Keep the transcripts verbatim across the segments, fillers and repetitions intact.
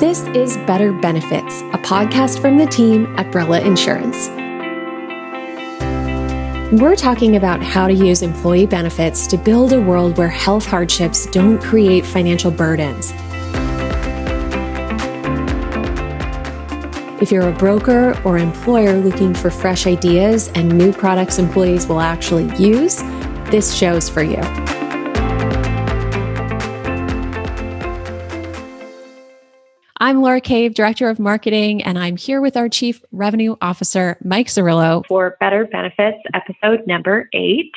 This is Better Benefits, a podcast from the team at Brella Insurance. We're talking about how to use employee benefits to build a world where health hardships don't create financial burdens. If you're a broker or employer looking for fresh ideas and new products employees will actually use, this show's for you. I'm Laura Cave, Director of Marketing, and I'm here with our Chief Revenue Officer, Mike Cirillo, for Better Benefits, episode number eight.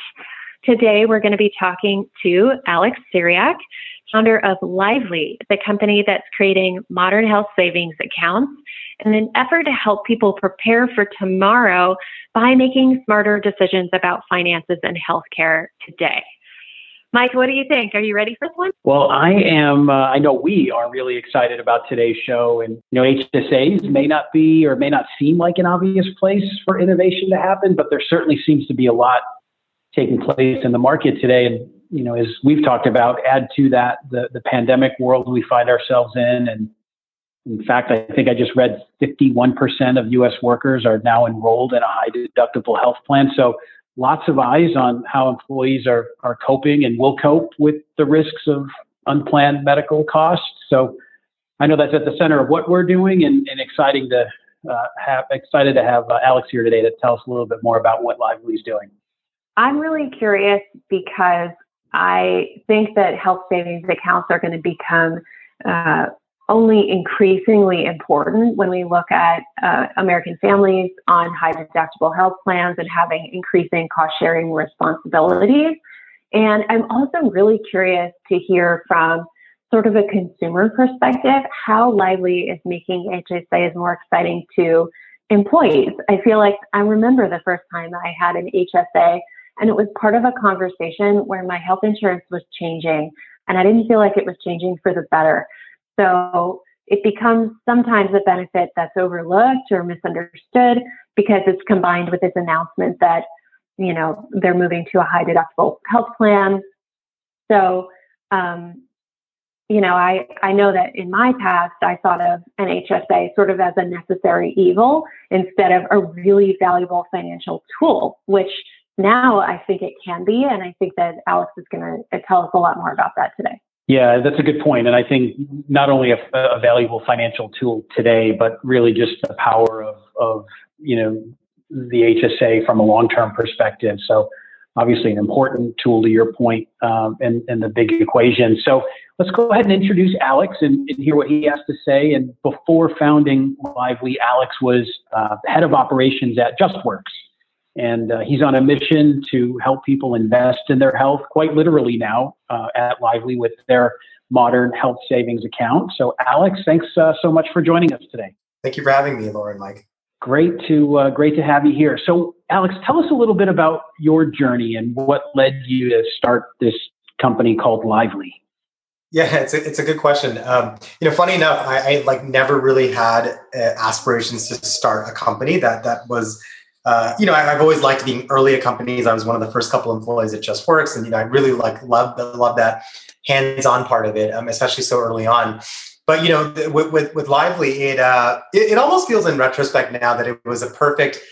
Today, we're going to be talking to Alex Syriac, founder of Lively, the company that's creating modern health savings accounts in an effort to help people prepare for tomorrow by making smarter decisions about finances and healthcare today. Mike, what do you think? Are you ready for this one? Well, I am. Uh, I know we are really excited about today's show. And, you know, H S As may not be or may not seem like an obvious place for innovation to happen, but there certainly seems to be a lot taking place in the market today. And, you know, as we've talked about, add to that the, the pandemic world we find ourselves in. And in fact, I think I just read fifty-one percent of U S workers are now enrolled in a high deductible health plan. So lots of eyes on how employees are are coping and will cope with the risks of unplanned medical costs. So I know that's at the center of what we're doing, and, and exciting to uh, have excited to have uh, Alex here today to tell us a little bit more about what Lively is doing. I'm really curious because I think that health savings accounts are going to become uh, only increasingly important when we look at uh, American families on high deductible health plans and having increasing cost-sharing responsibilities. And I'm also really curious to hear from sort of a consumer perspective how Lively is making H S As more exciting to employees. I feel like I remember the first time I had an H S A, and it was part of a conversation where my health insurance was changing, and I didn't feel like it was changing for the better. So it becomes sometimes a benefit that's overlooked or misunderstood because it's combined with this announcement that, you know, they're moving to a high deductible health plan. So, um, you know, I, I know that in my past, I thought of an H S A sort of as a necessary evil instead of a really valuable financial tool, which now I think it can be. And I think that Alex is going to tell us a lot more about that today. Yeah, that's a good point. And I think not only a, a valuable financial tool today, but really just the power of, of, you know, the H S A from a long-term perspective. So obviously an important tool to your point, um, and, and the big equation. So let's go ahead and introduce Alex and, and hear what he has to say. And before founding Lively, Alex was uh, head of operations at JustWorks. And uh, he's on a mission to help people invest in their health, quite literally now uh, at Lively with their modern health savings account. So, Alex, thanks uh, so much for joining us today. Thank you for having me, Laura and Mike. Great to uh, great to have you here. So, Alex, tell us a little bit about your journey and what led you to start this company called Lively. Yeah, it's a, it's a good question. Um, you know, funny enough, I, I like never really had uh, aspirations to start a company. That that was. Uh, you know, I've always liked being early at companies. I was one of the first couple employees at JustWorks, and you know, I really like love love that hands-on part of it, um, especially so early on. But you know, th- with, with with Lively, it, uh, it it almost feels in retrospect now that it was a perfect,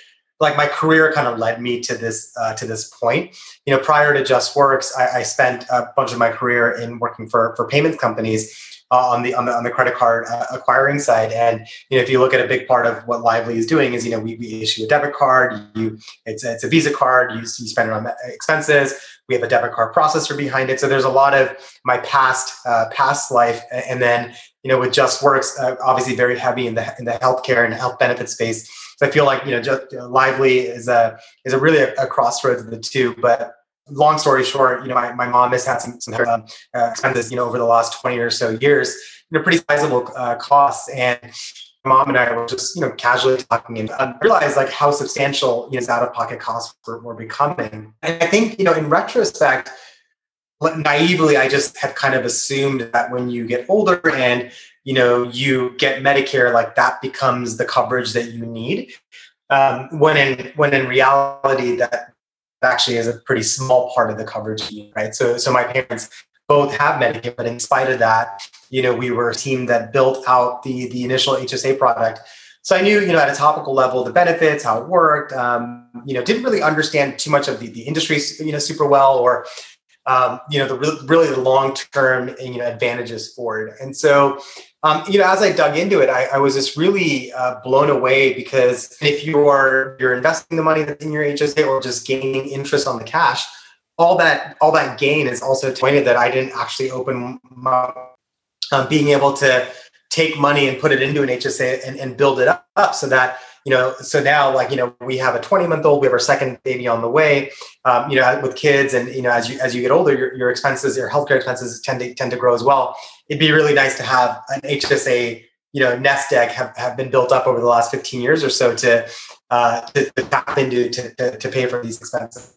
like my career kind of led me to this uh, to this point. You know, prior to JustWorks, I, I spent a bunch of my career in working for for payments companies. Uh, on the on the on the credit card uh, acquiring side, and you know, if you look at a big part of what Lively is doing is, you know, we, we issue a debit card. You it's it's a Visa card. You, you spend it on expenses. We have a debit card processor behind it. So there's a lot of my past uh, past life, and then you know, with JustWorks, uh, obviously very heavy in the in the healthcare and health benefit space. So I feel like you know, just you know, Lively is a is a really a, a crossroads of the two, but. Long story short, you know, my, my mom has had some, some uh, expenses, you know, over the last twenty or so years, you know, pretty sizable uh, costs. And my mom and I were just, you know, casually talking and uh, realized like how substantial, you know, these out-of-pocket costs were, were becoming. And I think, you know, in retrospect, naively, I just had kind of assumed that when you get older and, you know, you get Medicare, like that becomes the coverage that you need. Um, when in when in reality, that actually is a pretty small part of the coverage, right? So so my parents both have Medicare, but in spite of that, you know, we were a team that built out the, the initial H S A product. So I knew, you know, at a topical level, the benefits, how it worked, um, you know, didn't really understand too much of the, the industry, you know, super well, or, um, you know, the re- really the long-term, you know, advantages for it. And so, um, you know, as I dug into it, I, I was just really uh, blown away, because if you are, you're investing the money that's in your H S A or just gaining interest on the cash, all that, all that gain is also pointed that I didn't actually open my, um, being able to take money and put it into an H S A and, and build it up, up so that, you know, so now, like, you know, we have a twenty month old, we have our second baby on the way, um, you know, with kids. And, you know, as you, as you get older, your, your expenses, your healthcare expenses tend to tend to grow as well. It'd be really nice to have an H S A, you know, nest egg have, have been built up over the last fifteen years or so to, uh, to, to tap into, to, to, to pay for these expenses.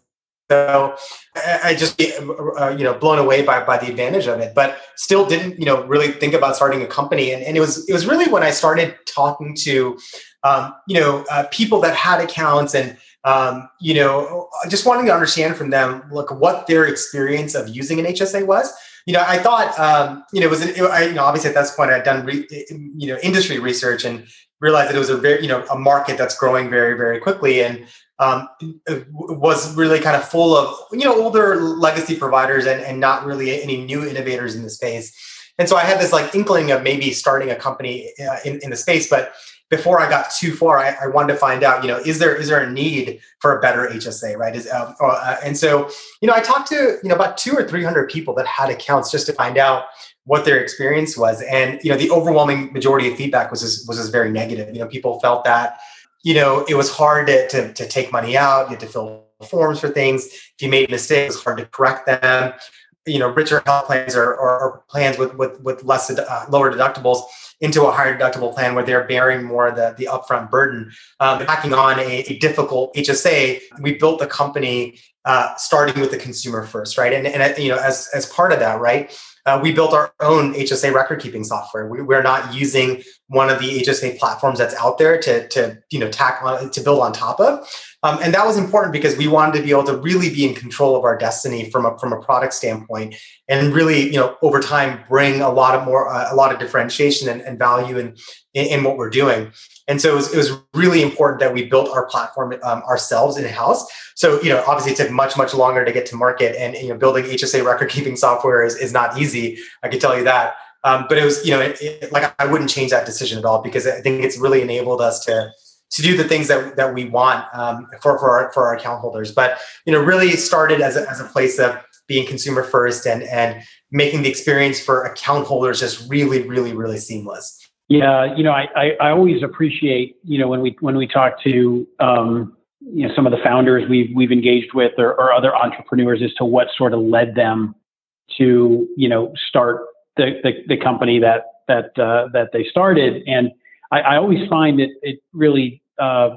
So I just, uh, you know, blown away by, by the advantage of it, but still didn't, you know, really think about starting a company. And, and it was, it was really when I started talking to, um, you know, uh, people that had accounts and, um, you know, just wanting to understand from them, look, what their experience of using an H S A was. You know, I thought, um, you know, it was, it, I, you know, obviously at this point I'd done, re, you know, industry research and realized that it was a very, you know, a market that's growing very, very quickly. And, um, was really kind of full of, you know, older legacy providers and, and not really any new innovators in the space. And so I had this like inkling of maybe starting a company uh, in, in the space, but before I got too far, I, I wanted to find out, you know, is there, is there a need for a better H S A, right? Is, um, uh, and so, you know, I talked to, you know, about two or three hundred people that had accounts just to find out what their experience was. And, you know, the overwhelming majority of feedback was, just, was just very negative. You know, people felt that, you know, it was hard to, to, to take money out. You had to fill forms for things. If you made mistakes, it was hard to correct them. You know, richer health plans or, or, or plans with with with less uh, lower deductibles into a higher deductible plan where they're bearing more of the, the upfront burden. Um, backing on a, a difficult H S A, we built the company uh, starting with the consumer first, right? And and you know, as as part of that, right? Uh, we built our own H S A record keeping software. We, we're not using one of the H S A platforms that's out there to, to you know, tack on, to build on top of. Um, and that was important because we wanted to be able to really be in control of our destiny from a, from a product standpoint, and really, you know, over time bring a lot of more, uh, a lot of differentiation and, and value in, in, in what we're doing. And so it was, it was really important that we built our platform um, ourselves in-house. So, you know, obviously it took much, much longer to get to market, and, you know, building H S A record keeping software is, is not easy. I can tell you that. Um, but it was, you know, it, it, like I wouldn't change that decision at all, because I think it's really enabled us to, to do the things that, that we want um, for, for our, for our account holders. But, you know, really started as a, as a place of being consumer first and, and making the experience for account holders just really, really, really seamless. Yeah, you know, I, I, I always appreciate, you know, when we when we talk to um, you know, some of the founders we've we've engaged with, or, or other entrepreneurs, as to what sort of led them to, you know, start the the, the company that that uh, that they started. And I, I always find it it really uh,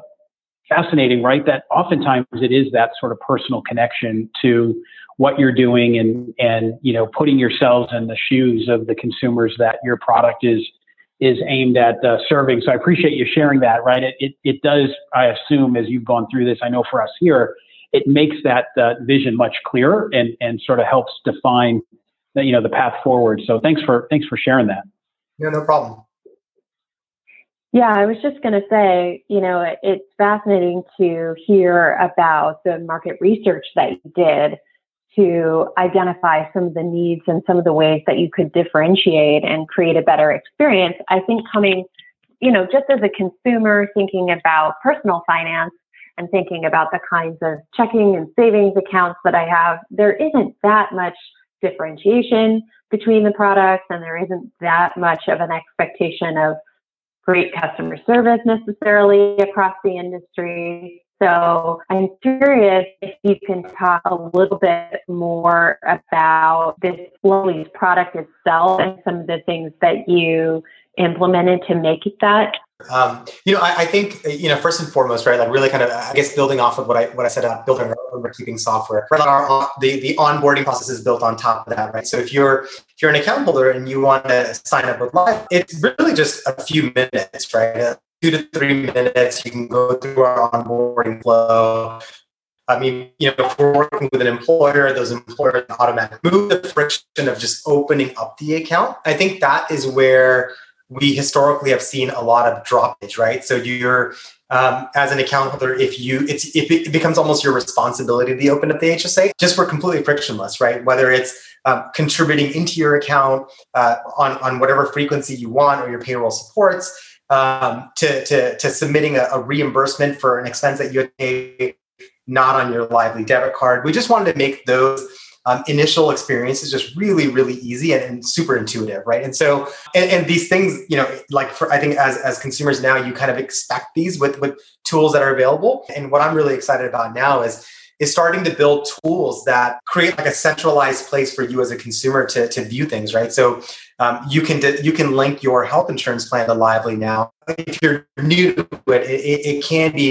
fascinating, right? That oftentimes it is that sort of personal connection to what you're doing, and and you know, putting yourselves in the shoes of the consumers that your product is. is aimed at uh, serving. So I appreciate you sharing that, right? It, it it does, I assume, as you've gone through this, I know for us here, it makes that uh, vision much clearer and, and sort of helps define the, you know, the path forward. So thanks for, thanks for sharing that. Yeah, no problem. Yeah, I was just going to say, you know, it, it's fascinating to hear about the market research that you did to identify some of the needs and some of the ways that you could differentiate and create a better experience. I think coming, you know, just as a consumer thinking about personal finance and thinking about the kinds of checking and savings accounts that I have, there isn't that much differentiation between the products, and there isn't that much of an expectation of great customer service necessarily across the industry. So I'm curious if you can talk a little bit more about this Lively's product itself and some of the things that you implemented to make it that. Um, you know, I, I think, you know, first and foremost, right, like really kind of, I guess, building off of what I what I said about building our own record-keeping software, right? Our, the, the onboarding process is built on top of that, right? So if you're if you're an account holder and you want to sign up with Lively, it's really just a few minutes, right? two to three minutes, you can go through our onboarding flow. I mean, you know, if we're working with an employer, those employers automatically move the friction of just opening up the account. I think that is where we historically have seen a lot of droppage, right? So you're, um, as an account holder, if you, it's, if it becomes almost your responsibility to open up the H S A, just for completely frictionless, right? Whether it's um, contributing into your account uh, on, on whatever frequency you want or your payroll supports, um, to, to, to submitting a, a reimbursement for an expense that you had paid not on your Lively debit card. We just wanted to make those Um, initial experience is just really, really easy and, and super intuitive, right? And so, and, and these things, you know, like for, I think as, as consumers now, you kind of expect these with, with tools that are available. And what I'm really excited about now is, is starting to build tools that create like a centralized place for you as a consumer to, to view things, right? So um, you can you can link your health insurance plan to Lively now. If you're new to it, it, it can be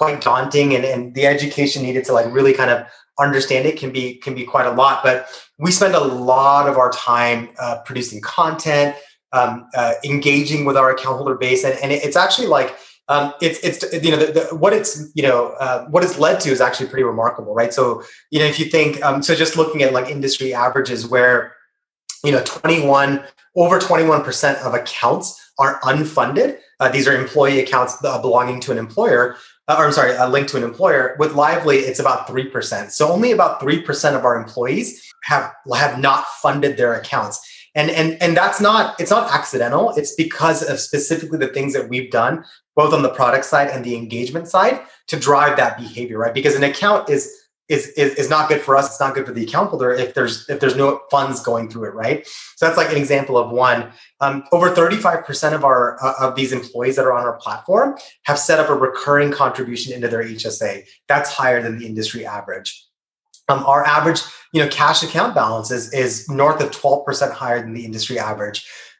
quite daunting, and, and the education needed to like really kind of understand it can be can be quite a lot, but we spend a lot of our time uh, producing content, um, uh, engaging with our account holder base, and, and it's actually like um, it's it's you know the, the, what it's you know uh, what it's led to is actually pretty remarkable, right? So you know if you think um, so, just looking at like industry averages where you know twenty-one over twenty-one percent of accounts are unfunded. Uh, these are employee accounts belonging to an employer. Uh, or I'm sorry, a link to an employer. With Lively, it's about three percent. So only about three percent of our employees have have not funded their accounts. And, and, and that's not, it's not accidental. It's because of specifically the things that we've done, both on the product side and the engagement side, to drive that behavior, right? Because an account is is is, is not good for us. It's not good for the account holder if there's, if there's no funds going through it, right? So that's like an example of one. Um, over thirty-five percent of our uh, of these employees that are on our platform have set up a recurring contribution into their H S A. That's higher than the industry average. Um, our average, you know, cash account balance is, is north of twelve percent higher than the industry average.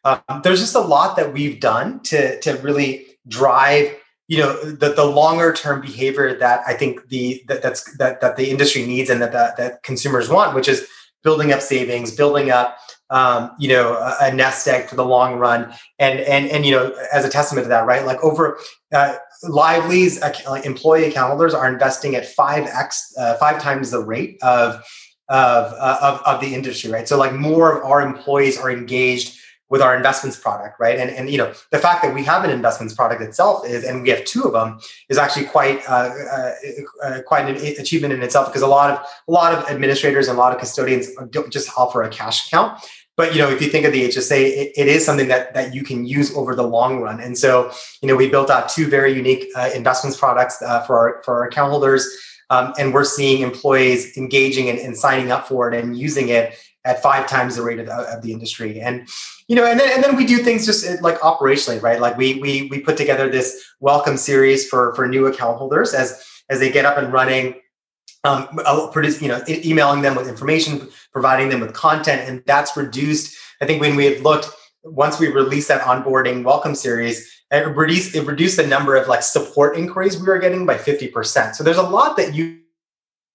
Um, there's just a lot that we've done to, to really drive, you know, the, the longer term behavior that I think the that that's that that the industry needs and that that, that consumers want, which is building up savings, building up. Um, you know, a, a nest egg for the long run, and and and you know, as a testament to that, right? Like over uh, Lively's account, employee account holders are investing at five x uh, five times the rate of of, uh, of of the industry, right? So like more of our employees are engaged with our investments product, right? And and you know, the fact that we have an investments product itself is, and we have two of them, is actually quite uh, uh, uh, quite an achievement in itself, because a lot of a lot of administrators and a lot of custodians don't just offer a cash account. But, you know, if you think of the H S A, it, it is something that, that you can use over the long run. And so, you know, we built out two very unique uh, investments products uh, for, our, for our account holders. Um, and we're seeing employees engaging and, and signing up for it and using it at five times the rate of the, of the industry. And, you know, and then, and then we do things just like operationally, right? Like we we we put together this welcome series for, for new account holders as, as they get up and running. Um, produce, you know, emailing them with information, providing them with content, and that's reduced. I think when we had looked, once we released that onboarding welcome series, it reduced, it reduced the number of like support inquiries we were getting by fifty percent. So there's a lot that you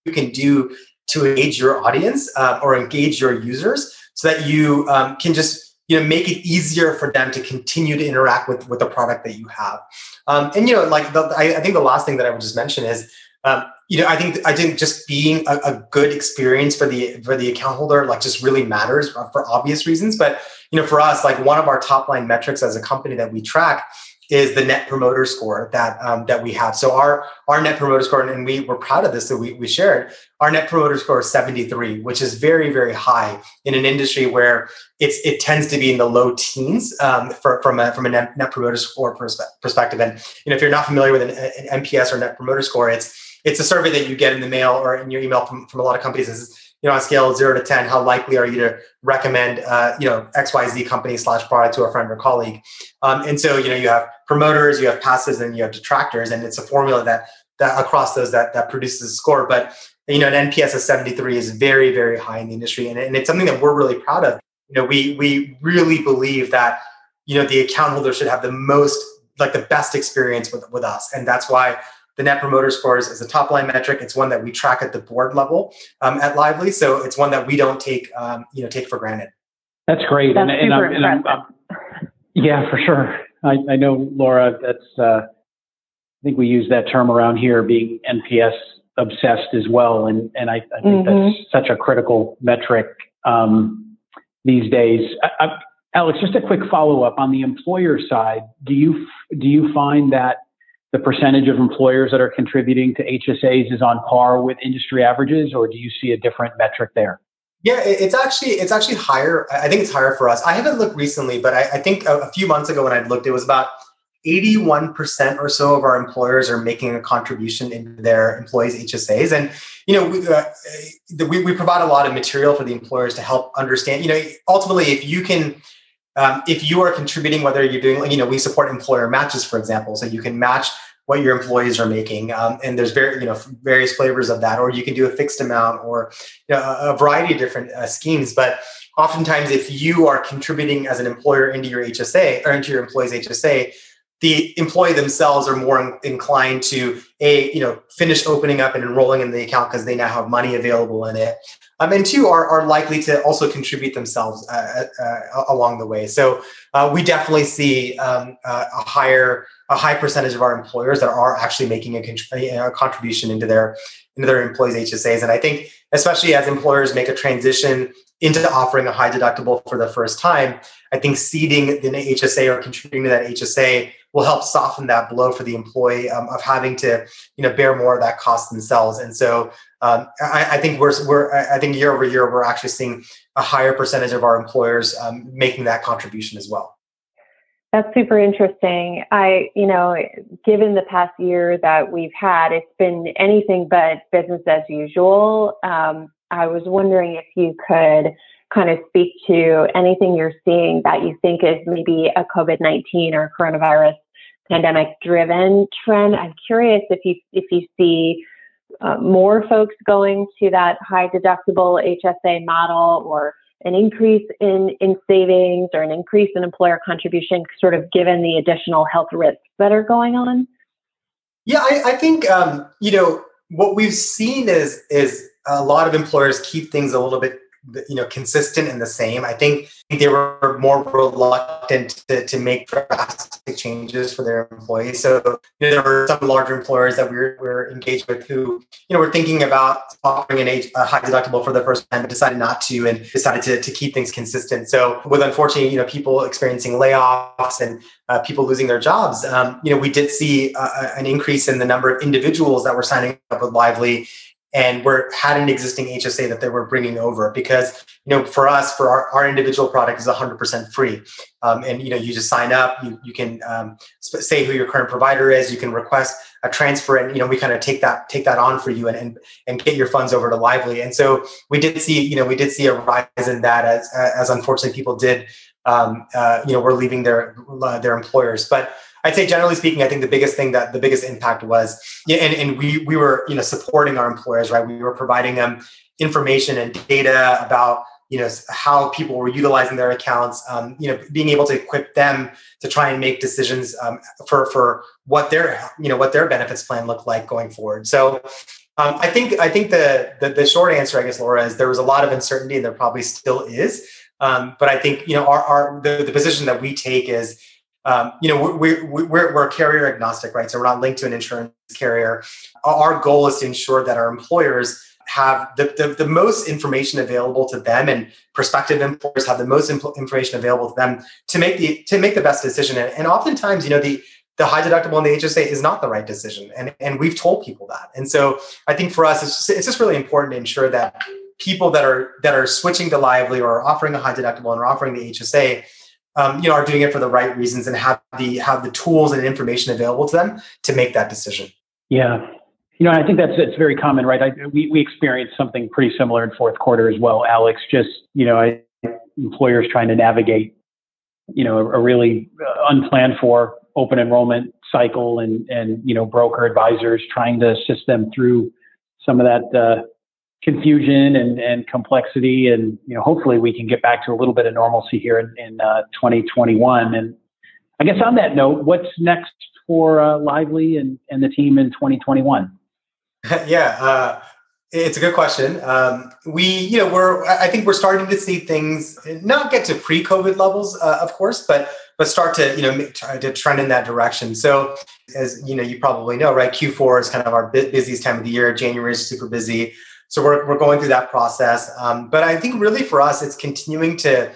you can do to engage your audience uh, or engage your users, so that you um, can just you know make it easier for them to continue to interact with with the product that you have. Um, and you know, like the, I, I think the last thing that I would just mention is. Um, you know, I think I think just being a, a good experience for the for the account holder, like, just really matters for obvious reasons. But you know, for us, like one of our top line metrics as a company that we track is the Net Promoter Score that um, that we have. So our our Net Promoter Score, and we were proud of this, so we we shared our Net Promoter Score is seventy-three, which is very very high in an industry where it's it tends to be in the low teens um, for, from a from a Net, net Promoter Score perspe- perspective. And you know, if you're not familiar with an, an N P S or Net Promoter Score, it's It's a survey that you get in the mail or in your email from, from a lot of companies. Is, you know, on a scale of zero to ten, how likely are you to recommend, uh, you know, X Y Z company slash product to a friend or colleague? Um, and so, you know, you have promoters, you have passives, and you have detractors, and it's a formula that that across those that that produces a score. But you know, an N P S of seventy-three is very, very high in the industry, and, and it's something that we're really proud of. You know, we we really believe that you know the account holder should have the most, like, the best experience with with us, and that's why. The Net Promoter Scores is a top line metric. It's one that we track at the board level um, at Lively, so it's one that we don't take um, you know take for granted. That's great. That's and, super and, I'm, and I'm, I'm, yeah, for sure. I, I know, Laura. That's uh, I think we use that term around here, being N P S obsessed as well. And, and I, I think mm-hmm. that's such a critical metric um, these days. I, I, Alex, just a quick follow-up on the employer side. Do you, do you find that the percentage of employers that are contributing to H S As is on par with industry averages, or do you see a different metric there? Yeah, it's actually it's actually higher. I think it's higher for us. I haven't looked recently, but I, I think a, a few months ago when I looked, it was about eighty-one percent or so of our employers are making a contribution into their employees' H S As. And, you know, we, uh, we, we provide a lot of material for the employers to help understand, you know, ultimately, if you can, um, if you are contributing, whether you're doing, you know, we support employer matches, for example, so you can match what your employees are making. Um, and there's very, you know, various flavors of that, or you can do a fixed amount or you know, a variety of different uh, schemes. But oftentimes if you are contributing as an employer into your H S A or into your employee's H S A, the employee themselves are more inclined to a, you know, finish opening up and enrolling in the account because they now have money available in it. Um, and two are, are likely to also contribute themselves uh, uh, along the way. So uh, we definitely see um, uh, a higher, a high percentage of our employers that are actually making a, contri- a contribution into their, into their employees' H S As. And I think, especially as employers make a transition into offering a high deductible for the first time, I think seeding an H S A or contributing to that H S A will help soften that blow for the employee um, of having to, you know, bear more of that cost themselves. And so um, I, I think we're, we're, I think year over year, we're actually seeing a higher percentage of our employers um, making that contribution as well. That's super interesting. I, you know, given the past year that we've had, it's been anything but business as usual. Um, I was wondering if you could kind of speak to anything you're seeing that you think is maybe a COVID nineteen or coronavirus pandemic driven trend. I'm curious if you if you see uh, more folks going to that high deductible H S A model, or an increase in, in savings or an increase in employer contribution, sort of given the additional health risks that are going on. Yeah, I, I think um, you know what we've seen is is a lot of employers keep things a little bit, you know, consistent and the same. I think they were more reluctant to, to make drastic changes for their employees. So you know, there were some larger employers that we were, were engaged with who, you know, were thinking about offering an age, a high deductible for the first time, but decided not to, and decided to, to keep things consistent. So with, unfortunately, you know, people experiencing layoffs and uh, people losing their jobs, um, you know, we did see uh, an increase in the number of individuals that were signing up with Lively and we're, had an existing H S A that they were bringing over, because, you know, for us, for our, our individual product is one hundred percent free. Um, and, you know, you just sign up, you, you can um, sp- say who your current provider is, you can request a transfer, and, you know, we kind of take that take that on for you and, and and get your funds over to Lively. And so we did see, you know, we did see a rise in that as, as unfortunately people did, um, uh, you know, were leaving their uh, their employers. But I'd say, generally speaking, I think the biggest thing that the biggest impact was, and, and we we were, you know, supporting our employers, right? We were providing them information and data about, you know, how people were utilizing their accounts, um, you know, being able to equip them to try and make decisions um, for for what their, you know, what their benefits plan looked like going forward. So um, I think I think the, the the short answer, I guess, Laura, is there was a lot of uncertainty, and there probably still is. Um, but I think, you know, our our the, the position that we take is, Um, you know, we're, we're, we're carrier agnostic, right? So we're not linked to an insurance carrier. Our goal is to ensure that our employers have the, the, the most information available to them, and prospective employers have the most imp- information available to them to make the to make the best decision. And, and oftentimes, you know, the the high deductible in the H S A is not the right decision. And, and we've told people that. And so I think for us, it's just, it's just really important to ensure that people that are that are switching to Lively or offering a high deductible and are offering the H S A, Um, you know, are doing it for the right reasons and have the have the tools and information available to them to make that decision. Yeah, you know, I think that's it's very common, right? I, we we experienced something pretty similar in fourth quarter as well, Alex. Just you know, I, employers trying to navigate, you know, a, a really unplanned for open enrollment cycle, and and you know, broker advisors trying to assist them through some of that uh, confusion and, and complexity. And, you know, hopefully we can get back to a little bit of normalcy here in, in uh, twenty twenty-one. And I guess on that note, what's next for uh, Lively and, and the team in twenty twenty-one? Yeah. Uh, It's a good question. Um, we, you know, we're, I think we're starting to see things not get to pre-COVID levels, uh, of course, but, but start to, you know, try to trend in that direction. So as you know, you probably know, right? Q four is kind of our busiest time of the year. January is super busy. So we're, we're going through that process. Um, but I think really for us, it's continuing to,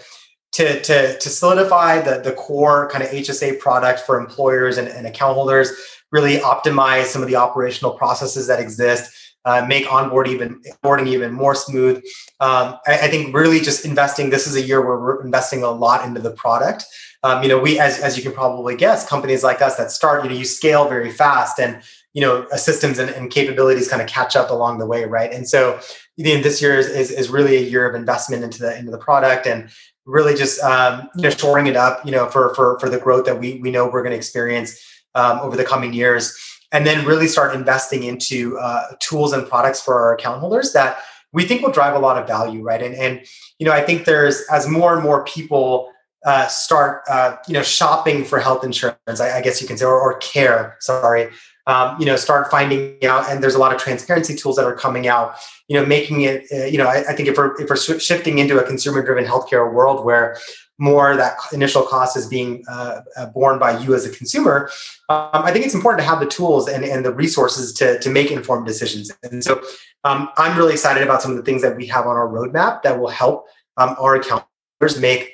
to, to, to solidify the, the core kind of H S A product for employers and, and account holders, really optimize some of the operational processes that exist. Uh, make onboard even, onboarding even more smooth. Um, I, I think really just investing, this is a year where we're investing a lot into the product. Um, you know, we, as, as you can probably guess, companies like us that start, you know, you scale very fast and, you know, systems and, and capabilities kind of catch up along the way, right? And so you know, this year is, is, is really a year of investment into the, into the product and really just, um, you know, shoring it up, you know, for, for, for the growth that we, we know we're going to experience um, over the coming years. And then really start investing into uh, tools and products for our account holders that we think will drive a lot of value, right? And and you know, I think there's as more and more people uh, start uh, you know shopping for health insurance, I, I guess you can say, or, or care. Sorry, um, you know, start finding out, and there's a lot of transparency tools that are coming out. You know, making it. Uh, you know, I, I think if we're if we're shifting into a consumer-driven healthcare world where more of that initial cost is being uh, borne by you as a consumer, um, I think it's important to have the tools and, and the resources to, to make informed decisions. And so um, I'm really excited about some of the things that we have on our roadmap that will help um, our account holders make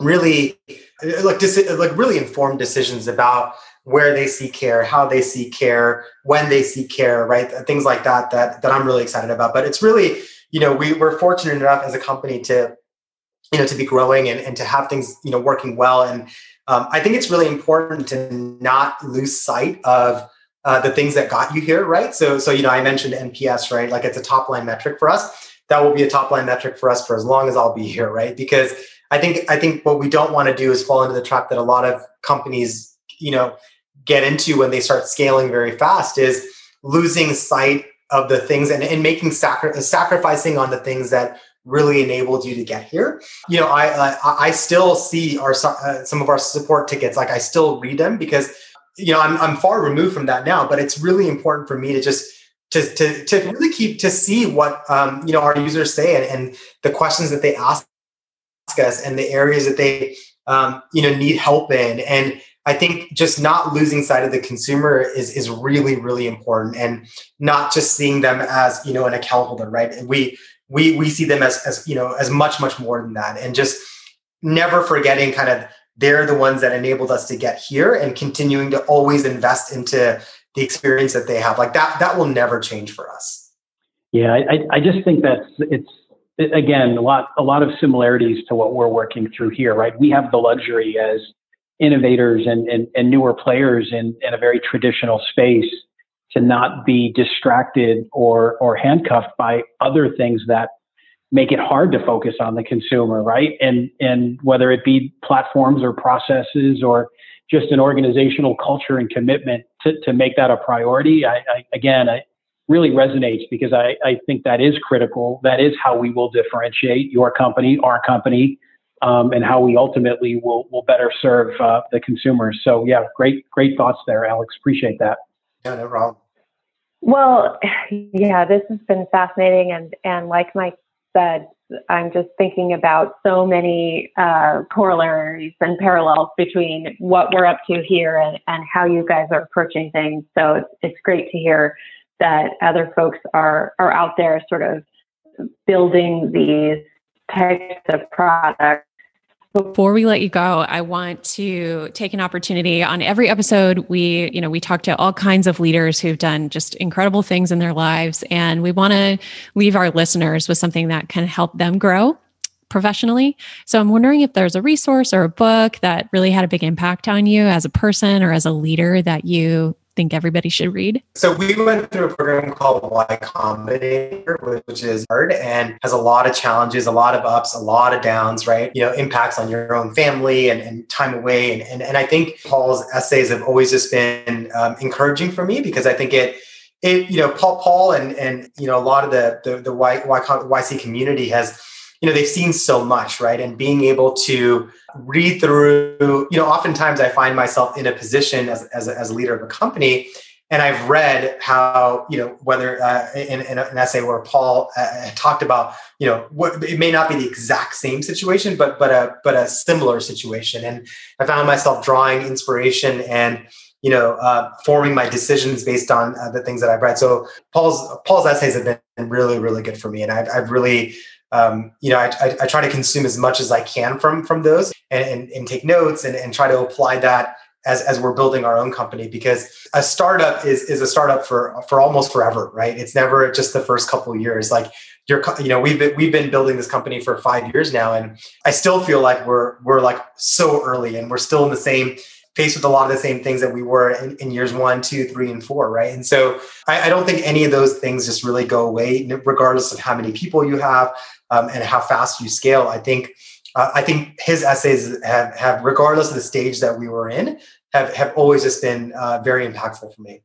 really like, deci- like really informed decisions about where they seek care, how they seek care, when they seek care, right? Things like that, that, that I'm really excited about. But it's really, you know, we, we're fortunate enough as a company to you know, to be growing and, and to have things, you know, working well. And um, I think it's really important to not lose sight of uh, the things that got you here, right? So, so, you know, I mentioned N P S, right? Like it's a top line metric for us. That will be a top line metric for us for as long as I'll be here, right? Because I think, I think what we don't want to do is fall into the trap that a lot of companies, you know, get into when they start scaling very fast is losing sight of the things and, and making sacri- sacrificing on the things that really enabled you to get here. You know, I uh, I still see our uh, some of our support tickets. Like I still read them because you know I'm I'm far removed from that now. But it's really important for me to just to to to really keep to see what um, you know our users say and, and the questions that they ask us and the areas that they um, you know need help in. And I think just not losing sight of the consumer is is really really important, and not just seeing them as you know an account holder, right? And we. We we see them as, as you know as much much more than that, and just never forgetting kind of they're the ones that enabled us to get here, and continuing to always invest into the experience that they have. Like that that will never change for us. Yeah, I I just think that's it's again a lot a lot of similarities to what we're working through here, right? We have the luxury as innovators and and, and newer players in in a very traditional space to not be distracted or or handcuffed by other things that make it hard to focus on the consumer, right? And and whether it be platforms or processes or just an organizational culture and commitment to, to make that a priority, I, I again, I really resonates because I, I think that is critical. That is how we will differentiate your company, our company, um, and how we ultimately will will better serve uh, the consumers. So yeah, great great thoughts there, Alex. Appreciate that. Yeah, no problem. Well, yeah, this has been fascinating. And, and like Mike said, I'm just thinking about so many uh, corollaries and parallels between what we're up to here and, and how you guys are approaching things. So it's, it's great to hear that other folks are, are out there sort of building these types of products. Before we let you go, I want to take an opportunity. On every episode, we, you know, we talk to all kinds of leaders who've done just incredible things in their lives. And we want to leave our listeners with something that can help them grow professionally. So I'm wondering if there's a resource or a book that really had a big impact on you as a person or as a leader that you think everybody should read? So we went through a program called Y Combinator, which is hard and has a lot of challenges, a lot of ups, a lot of downs, right? You know, impacts on your own family and, and time away. And, and and I think Paul's essays have always just been um, encouraging for me because I think it, it you know, Paul Paul and, and you know, a lot of the, the, the y, y, YC community has, you know, they've seen so much, right? And being able to read through, you know, oftentimes I find myself in a position as, as, a, as a leader of a company And I've read how, you know, whether uh, in, in an essay where Paul uh, talked about, you know, what, it may not be the exact same situation, but but a but a similar situation. And I found myself drawing inspiration and, you know, uh, forming my decisions based on uh, the things that I've read. So Paul's Paul's essays have been really, really good for me, and I've I've really. Um, you know, I, I, I try to consume as much as I can from from those and, and, and take notes and, and try to apply that as, as we're building our own company, because a startup is is a startup for for almost forever, right? It's never just the first couple of years. Like you're, you know, we've been, we've been building this company for five years now, and I still feel like we're we're like so early, and we're still in the same faced with a lot of the same things that we were in, in years one, two, three, and four, right? And so I, I don't think any of those things just really go away, regardless of how many people you have um, and how fast you scale. I think uh, I think his essays have, have, regardless of the stage that we were in, have, have always just been uh, very impactful for me.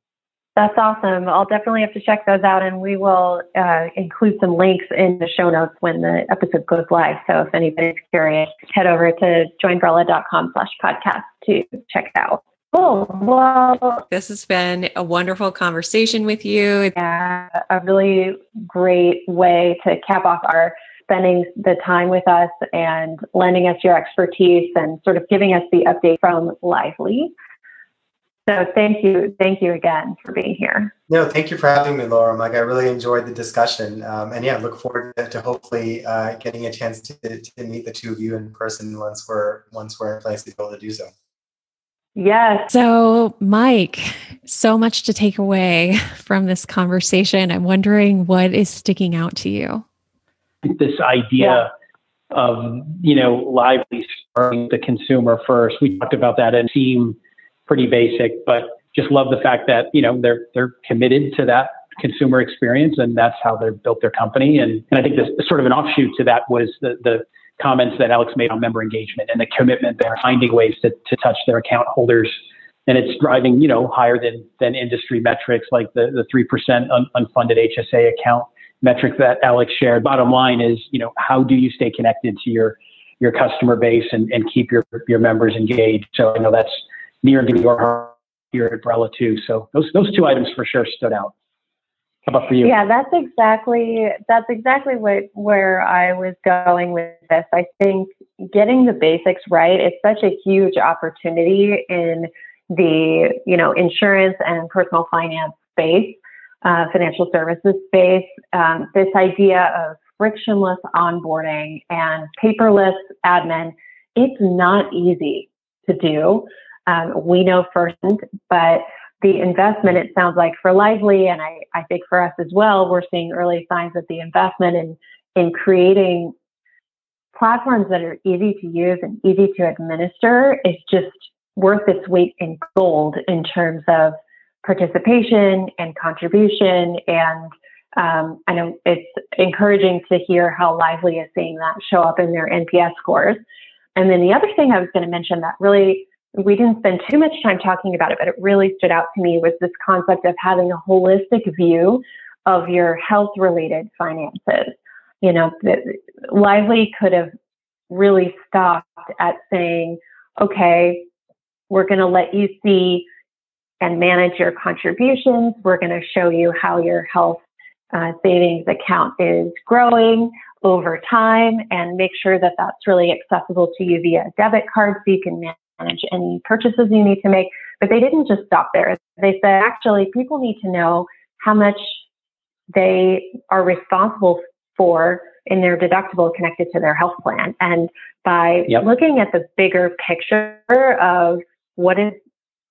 That's awesome. I'll definitely have to check those out, and we will uh, include some links in the show notes when the episode goes live. So if anybody's curious, head over to joinbrella.com slash podcast to check it out. Cool. Well, this has been a wonderful conversation with you. Yeah, a really great way to cap off our spending the time with us and lending us your expertise and sort of giving us the update from Lively. So thank you. Thank you again for being here. No, thank you for having me, Laura. Like, I really enjoyed the discussion. Um, and yeah, look forward to, to hopefully uh, getting a chance to, to meet the two of you in person once we're, once we're in place to be able to do so. Yes. So Mike, so much to take away from this conversation. I'm wondering what is sticking out to you. This idea yeah. of, you know, Lively starting the consumer first. We talked about that and seem pretty basic, but just love the fact that, you know, they're they're committed to that consumer experience, and that's how they built their company. And, and I think this sort of an offshoot to that was the, the comments that Alex made on member engagement and the commitment there, finding ways to, to touch their account holders. And it's driving, you know, higher than than industry metrics like the, the three percent un, unfunded H S A account metric that Alex shared. Bottom line is, you know, how do you stay connected to your your customer base and, and keep your, your members engaged? So I know that's near and dear to our heart here at Brella too. So those those two items for sure stood out. How about for you? Yeah, that's exactly that's exactly what where I was going with this. I think getting the basics right is such a huge opportunity in the, you know, insurance and personal finance space, uh, financial services space. Um, this idea of frictionless onboarding and paperless admin, it's not easy to do. Um, we know firsthand, but the investment, it sounds like for Lively, and I, I think for us as well, we're seeing early signs that the investment in, in creating platforms that are easy to use and easy to administer is just worth its weight in gold in terms of participation and contribution. And um, I know it's encouraging to hear how Lively is seeing that show up in their N P S scores. And then the other thing I was going to mention that really, we didn't spend too much time talking about it, but it really stood out to me was this concept of having a holistic view of your health-related finances. You know, Lively could have really stopped at saying, okay, we're going to let you see and manage your contributions. We're going to show you how your health uh, savings account is growing over time and make sure that that's really accessible to you via debit card so you can manage manage any purchases you need to make. But they didn't just stop there. They said, actually, people need to know how much they are responsible for in their deductible connected to their health plan. And by yep. looking at the bigger picture of what is,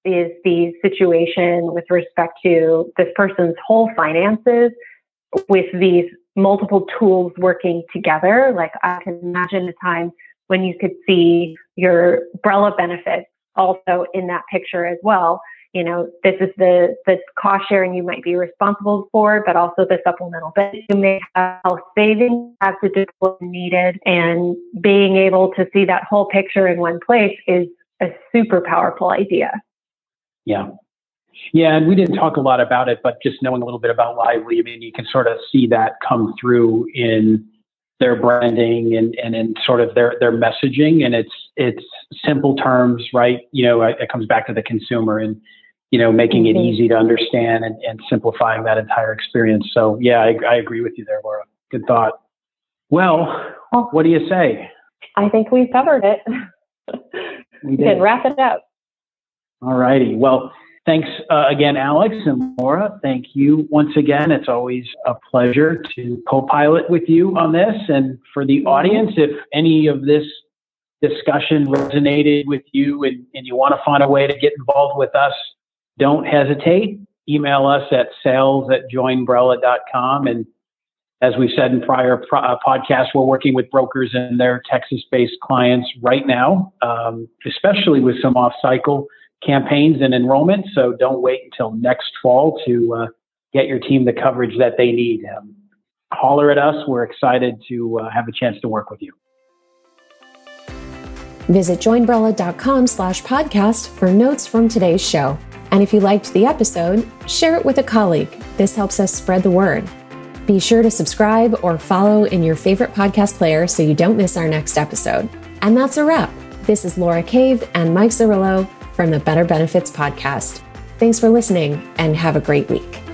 is the situation with respect to this person's whole finances with these multiple tools working together, like I can imagine a time when you could see your Brella benefits also in that picture as well. You know, this is the, the cost sharing you might be responsible for, but also the supplemental benefit you may have, health savings as to deploy needed, and being able to see that whole picture in one place is a super powerful idea. Yeah. Yeah, and we didn't talk a lot about it, but just knowing a little bit about Lively, I mean, you can sort of see that come through in their branding and, and in sort of their, their messaging. And it's, it's simple terms, right? You know, it comes back to the consumer and you know, making mm-hmm. it easy to understand and, and simplifying that entire experience. So yeah, I, I agree with you there, Laura. Good thought. Well, well, what do you say? I think we covered it. We did. Can wrap it up. All righty. Well, thanks uh, again, Alex and Laura. Thank you once again. It's always a pleasure to co-pilot with you on this. And for the audience, if any of this discussion resonated with you and, and you want to find a way to get involved with us, don't hesitate. Email us at sales at joinbrella.com. And as we said in prior pro- uh, podcasts, we're working with brokers and their Texas-based clients right now, um, especially with some off-cycle campaigns and enrollment. So don't wait until next fall to uh, get your team the coverage that they need. Um, holler at us. We're excited to uh, have a chance to work with you. Visit joinbrella.com slash podcast for notes from today's show. And if you liked the episode, share it with a colleague. This helps us spread the word. Be sure to subscribe or follow in your favorite podcast player so you don't miss our next episode. And that's a wrap. This is Laura Cave and Mike Zerillo from the Better Benefits Podcast. Thanks for listening and have a great week.